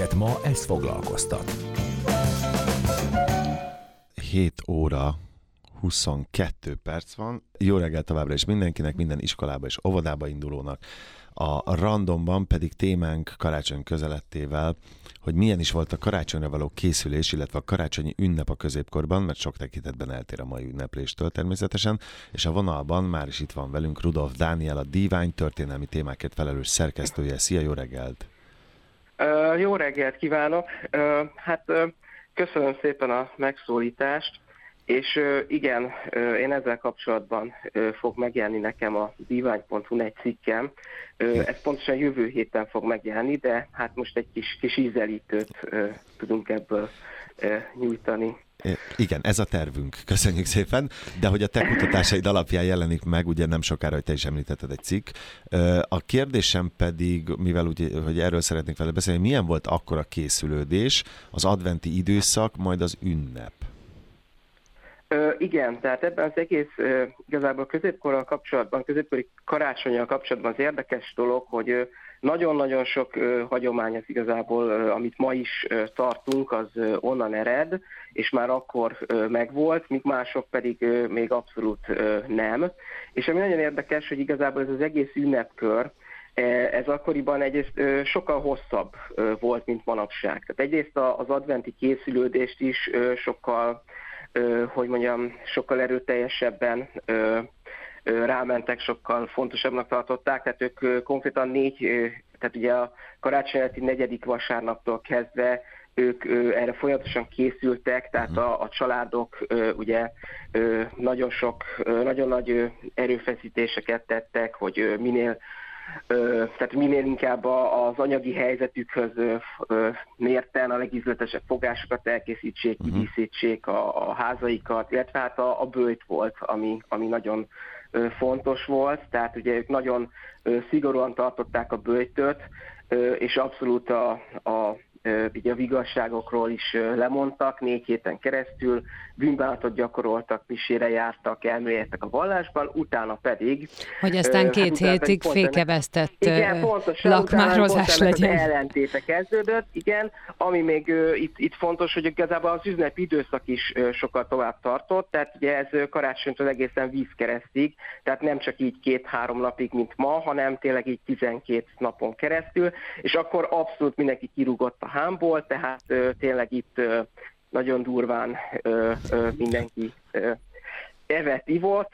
akiket ma ez foglalkoztat. 7:22 van. Jó reggel továbbra is mindenkinek, minden iskolába és óvodába indulónak. A randomban pedig témánk karácsony közelettével, hogy milyen is volt a karácsonyra való készülés, illetve a karácsonyi ünnep a középkorban, mert sok tekintetben eltér a mai ünnepléstől természetesen, és a vonalban már is itt van velünk Rudolf Dániel, a Dívány történelmi témákért felelős szerkesztője. Szia, jó reggelt! Jó reggelt kívánok! Köszönöm szépen a megszólítást, és igen, én ezzel kapcsolatban fog megjelenni nekem a Dívány.hu egy cikkem. Ez pontosan jövő héten fog megjelenni, de hát most egy kis ízelítőt tudunk ebből nyújtani. Igen, ez a tervünk. Köszönjük szépen. De hogy a te kutatásaid alapján jelenik meg, ugye nem sokára, hogy te is említetted, egy cikk. A kérdésem pedig, mivel hogy erről szeretnék vele beszélni, milyen volt akkor a készülődés, az adventi időszak, majd az ünnep? Igen, tehát ebben az egész igazából középkorral kapcsolatban, középkori karácsonnyal kapcsolatban az érdekes dolog, hogy nagyon-nagyon sok hagyomány az igazából, amit ma is tartunk, az onnan ered, és már akkor megvolt, míg mások pedig még abszolút nem. És ami nagyon érdekes, hogy igazából ez az egész ünnepkör, ez akkoriban egyrészt sokkal hosszabb volt, mint manapság. Tehát egyrészt az adventi készülődést is sokkal, hogy mondjam, sokkal erőteljesebben rámentek, sokkal fontosabbnak tartották, tehát ők konkrétan tehát ugye a karácsony előtti 4. vasárnaptól kezdve ők erre folyamatosan készültek, tehát a családok ugye nagyon sok, nagyon nagy erőfeszítéseket tettek, hogy minél inkább az anyagi helyzetükhöz mérten a legízletesebb fogásokat elkészítsék, kidíszítsék a házaikat, illetve hát a böjt volt, ami nagyon fontos volt, tehát ugye ők nagyon szigorúan tartották a böjtöt, és abszolút a vigasságokról is lemondtak 4 héten keresztül, bűnbánatot gyakoroltak, misére jártak, elmélyedtek a vallásban, utána pedig... Hogy aztán két hétig fékevesztett lakmározás legyen. Az ellentéte kezdődött, igen, ami még itt fontos, hogy igazából az ünnepi időszak is sokkal tovább tartott, tehát ugye ez karácsonytól egészen vízkeresztig, tehát nem csak így 2-3 napig, mint ma, hanem tényleg így 12 napon keresztül, és akkor abszolút mindenki kirúgott a hámból, tehát tényleg itt nagyon durván mindenki evett, ivott,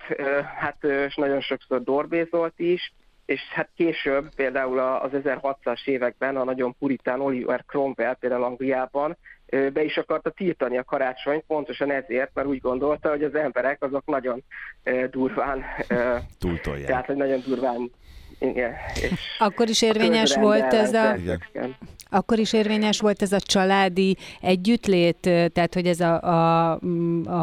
és nagyon sokszor dorbézolt is, és hát később például az 1600-as években a nagyon puritán Oliver Cromwell például Angliában be is akarta tiltani a karácsonyt, pontosan ezért, mert úgy gondolta, hogy az emberek azok nagyon durván túltolják. Tehát, hogy nagyon durván. Igen, Akkor is érvényes volt ez a családi együttlét, tehát hogy ez a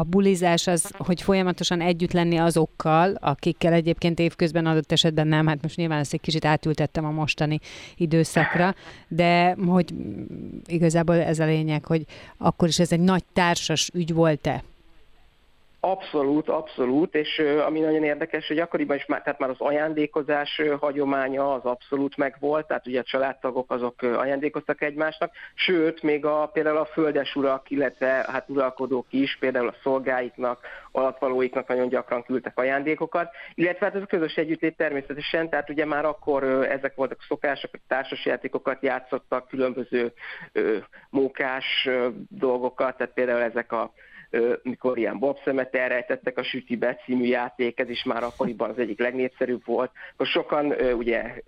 bulizás, az, hogy folyamatosan együtt lenni azokkal, akikkel egyébként évközben adott esetben nem, hát most nyilván ezt egy kicsit átültettem a mostani időszakra, de hogy igazából ez a lényeg, hogy akkor is ez egy nagy társas ügy volt-e? Abszolút, abszolút, és ami nagyon érdekes, hogy akkoriban is már az ajándékozás hagyománya az abszolút megvolt, tehát ugye a családtagok azok ajándékoztak egymásnak, sőt, még például a földesurak, illetve hát uralkodók is, például a szolgáiknak, alattvalóiknak nagyon gyakran küldtek ajándékokat, illetve hát ez a közös együttlét természetesen, tehát ugye már akkor ezek voltak a szokások, hogy társasjátékokat játszottak, különböző mókás dolgokat, tehát például ezek mikor ilyen babszemet elrejtettek a sütibe című játék, ez is már akkoriban az egyik legnépszerűbb volt. Most sokan ugye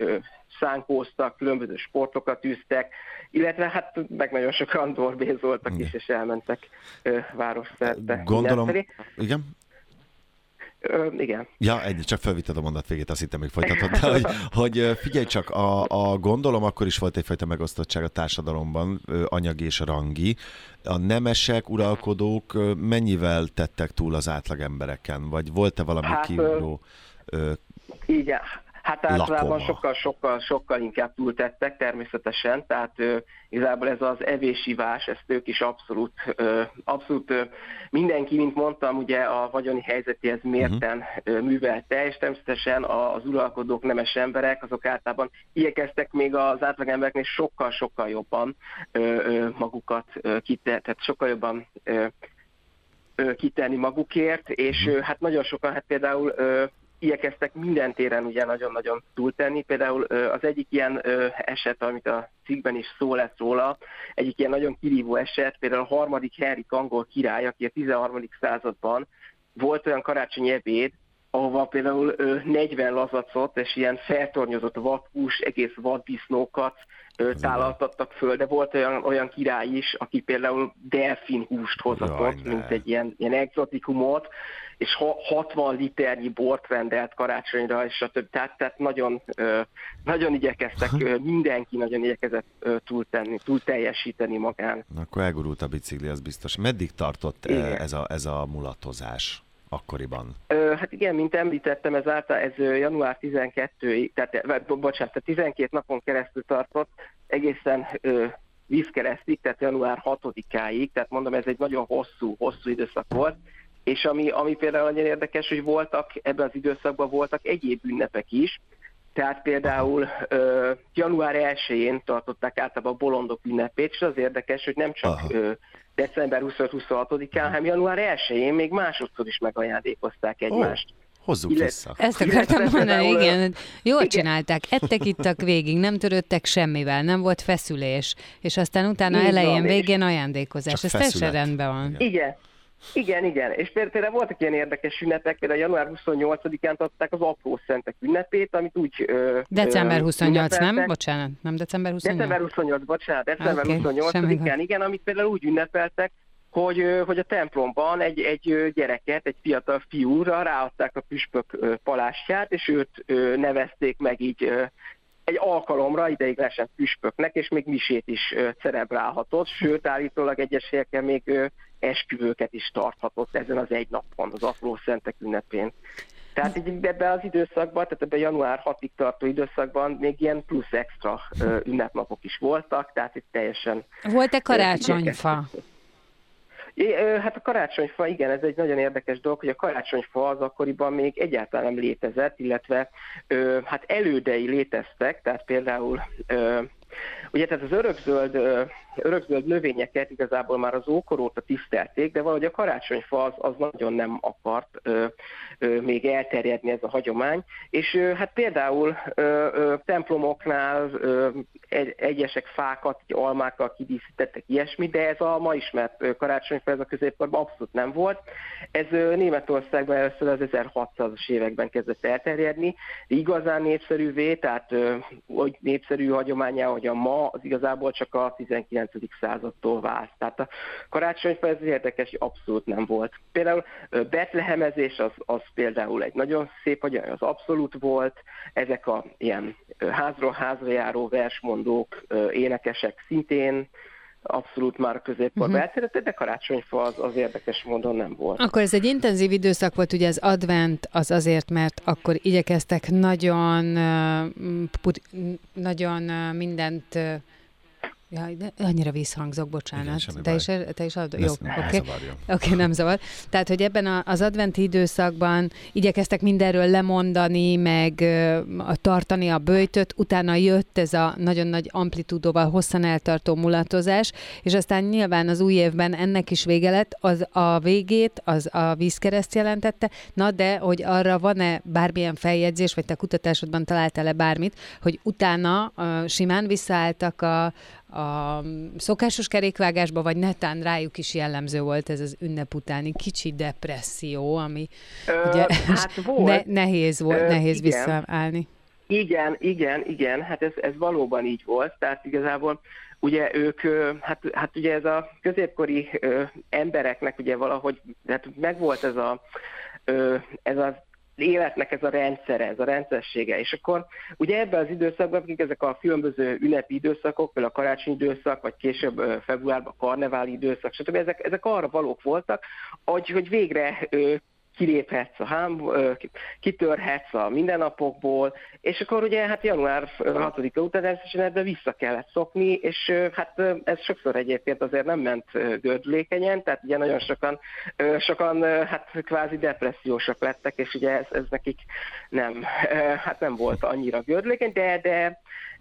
szánkóztak, különböző sportokat űztek, illetve hát meg nagyon sokan dorbézoltak is, és elmentek városszerte. Gondolom, igen. Igen. Ja, ennyi, csak felvitted a mondat végét, azt hittem, még folytatod, de hogy figyelj csak, gondolom akkor is volt egyfajta megosztottság a társadalomban, anyagi és rangi. A nemesek, uralkodók mennyivel tettek túl az átlag embereken? Vagy volt-e valami kiugró? Igen. Hát általában sokkal inkább túltettek természetesen, tehát igazából ez az evésivás, ezt ők is abszolút mindenki, mint mondtam, ugye a vagyoni helyzetéhez mérten művelte, és természetesen az uralkodók, nemes emberek, azok általában igyekeztek még az átlagembereknél sokkal-sokkal jobban magukat tehát sokkal jobban kitenni magukért, és hát nagyon sokan, hát például igyekeztek minden téren ugye nagyon-nagyon túltenni. Például az egyik ilyen eset, amit a cikkben is szó lesz róla, egyik ilyen nagyon kirívó eset, például a III. Henrik angol király, aki a 13. században volt olyan karácsonyi ebéd, ahova például 40 lazacot és ilyen feltornyozott vadhús, egész vaddisznókat tálaltattak föl, de volt olyan király is, aki például delfinhúst hozatott, mint egy ilyen exotikumot, és 60 liternyi bort rendelt karácsonyra, és a többi. Tehát nagyon igyekeztek, mindenki nagyon igyekezett túl teljesíteni magán. Akkor elgurult a bicikli, az biztos. Meddig tartott ez a mulatozás akkoriban? Hát igen, mint említettem, ez január 12-ig, tehát 12 napon keresztül tartott, egészen vízkeresztig, tehát január 6-áig, tehát mondom, ez egy nagyon hosszú időszak volt, és ami például nagyon érdekes, hogy ebben az időszakban voltak egyéb ünnepek is, tehát például január 1-én tartották általában a bolondok ünnepét, és az érdekes, hogy nem csak december 25-26-án, hanem január 1-én még másodszor is megajándékozták egymást. Hozzuk vissza. Ezt akartam mondani, igen. Jól csinálták, ettek, ittak végig, nem törődtek semmivel, nem volt feszülés, és aztán utána elején, végén ajándékozás. Ez teljesen rendben van. Igen. És például voltak ilyen érdekes ünnepek, például január 28-án tartották az apró szentek ünnepét, amit úgy... December 28, nem? Bocsánat, nem december 28? December 28-án, igen, amit például úgy ünnepeltek, hogy a templomban egy gyereket, egy fiatal fiúra ráadták a püspök palástját, és őt nevezték meg így egy alkalomra ideiglenesen püspöknek, és még misét is celebrálhatott, sőt, állítólag egyes helyeken még esküvőket is tarthatott ezen az egy napon, az apró szentek ünnepén. Tehát ebben az időszakban, tehát ebben január 6-ig tartó időszakban még ilyen plusz extra ünnepnapok is voltak, tehát itt teljesen... Volt-e karácsonyfa? Hát a karácsonyfa, igen, ez egy nagyon érdekes dolog, hogy a karácsonyfa az akkoriban még egyáltalán nem létezett, illetve hát elődei léteztek, tehát például... Ugye tehát az örökzöld növényeket igazából már az ókor óta tisztelték, de valahogy a karácsonyfa az nagyon nem akart még elterjedni ez a hagyomány, és hát például templomoknál egyesek fákat, almákkal kidíszítettek ilyesmi, de ez a ma ismert karácsonyfa, ez a középkorban abszolút nem volt. Ez Németországban először az 1600-as években kezdett elterjedni, igazán népszerűvé, tehát hogy népszerű hagyományával, hogy a ma, az igazából csak a 19. századtól vált. Tehát a karácsonyfa, ez érdekes, abszolút nem volt. Például betlehemezés, az például egy nagyon szép hagyomány, az abszolút volt. Ezek a ilyen házról házra járó versmondók, énekesek szintén abszolút már a középkorban elterjedt, de karácsonyfa az érdekes módon nem volt. Akkor ez egy intenzív időszak volt, ugye az advent az azért, mert akkor igyekeztek nagyon mindent... Ja, annyira visszhangzok, bocsánat. Igen, te is adod? Jó, oké, nem zavar. Tehát, hogy ebben az adventi időszakban igyekeztek mindenről lemondani, meg tartani a böjtöt, utána jött ez a nagyon nagy amplitúdóval hosszan eltartó mulatozás, és aztán nyilván az új évben ennek is vége lett, az a vízkereszt jelentette, na de, hogy arra van-e bármilyen feljegyzés, vagy te kutatásodban találtál-e bármit, hogy utána simán visszaálltak a szokásos kerékvágásba, vagy netán rájuk is jellemző volt ez az ünnep utáni kicsi depresszió, ami ugye, hát volt. Nehéz igen. Visszaállni. Igen, hát ez valóban így volt, tehát igazából ugye ők, hát ugye ez a középkori embereknek ugye valahogy, hát megvolt ez az életnek ez a rendszere, ez a rendszeressége. És akkor ugye ebben az időszakban, akik ezek a különböző ünnepi időszakok, például a karácsonyi időszak, vagy később februárban a karneváli időszak, stb. Ezek arra valók voltak, hogy végre kiléphetsz a kitörhetsz a mindennapokból, és akkor ugye hát január 6-a után természetesen ebbe vissza kellett szokni, és hát ez sokszor egyébként azért nem ment gördülékenyen, tehát ugye nagyon sokan hát kvázi depressziósak lettek, és ugye ez nekik nem, hát nem volt annyira gördülékeny,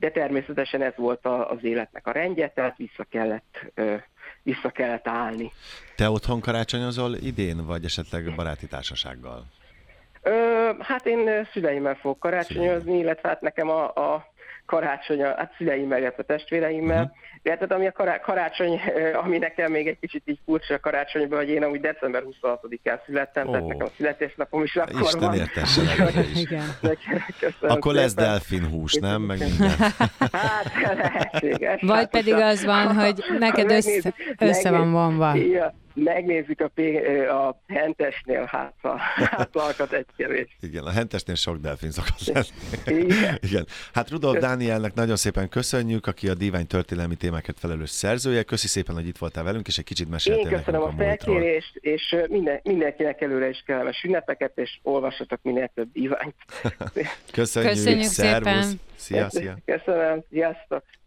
de természetesen ez volt az életnek a rendje, tehát vissza kellett állni. Te otthon karácsonyozol idén, vagy esetleg baráti társasággal? Hát én szüleimmel fogok karácsonyozni, illetve hát nekem a karácsony, hát szüleimmel, illetve testvéreimmel, illetve ami a karácsony, ami nekem még egy kicsit így furcsa a karácsonyban, hogy én amúgy december 26-án születtem, tehát nekem a születésnapom is akkor Isten van. Isten értesse is. Köszönöm. Akkor lesz delfin hús, nem? Meg minden. Hát lehetséges. Vagy hát, pedig az van, hogy neked össze van vonva. Ja. Megnézzük a hentesnél hátalkat egy kevés. Igen, a hentesnél sok delfin szokott lenni. Igen. Hát Rudolf Dánielnek nagyon szépen köszönjük, aki a Dívány történelmi témákat felelős szerzője. Köszi szépen, hogy itt voltál velünk, és egy kicsit meséltél nekünk a múltról. Én köszönöm a felkérést, és mindenkinek előre is kellemes ünnepeket, és olvassatok minél több Díványt. Köszönjük szépen. Szervusz. Szia. Köszönöm, sziasztok.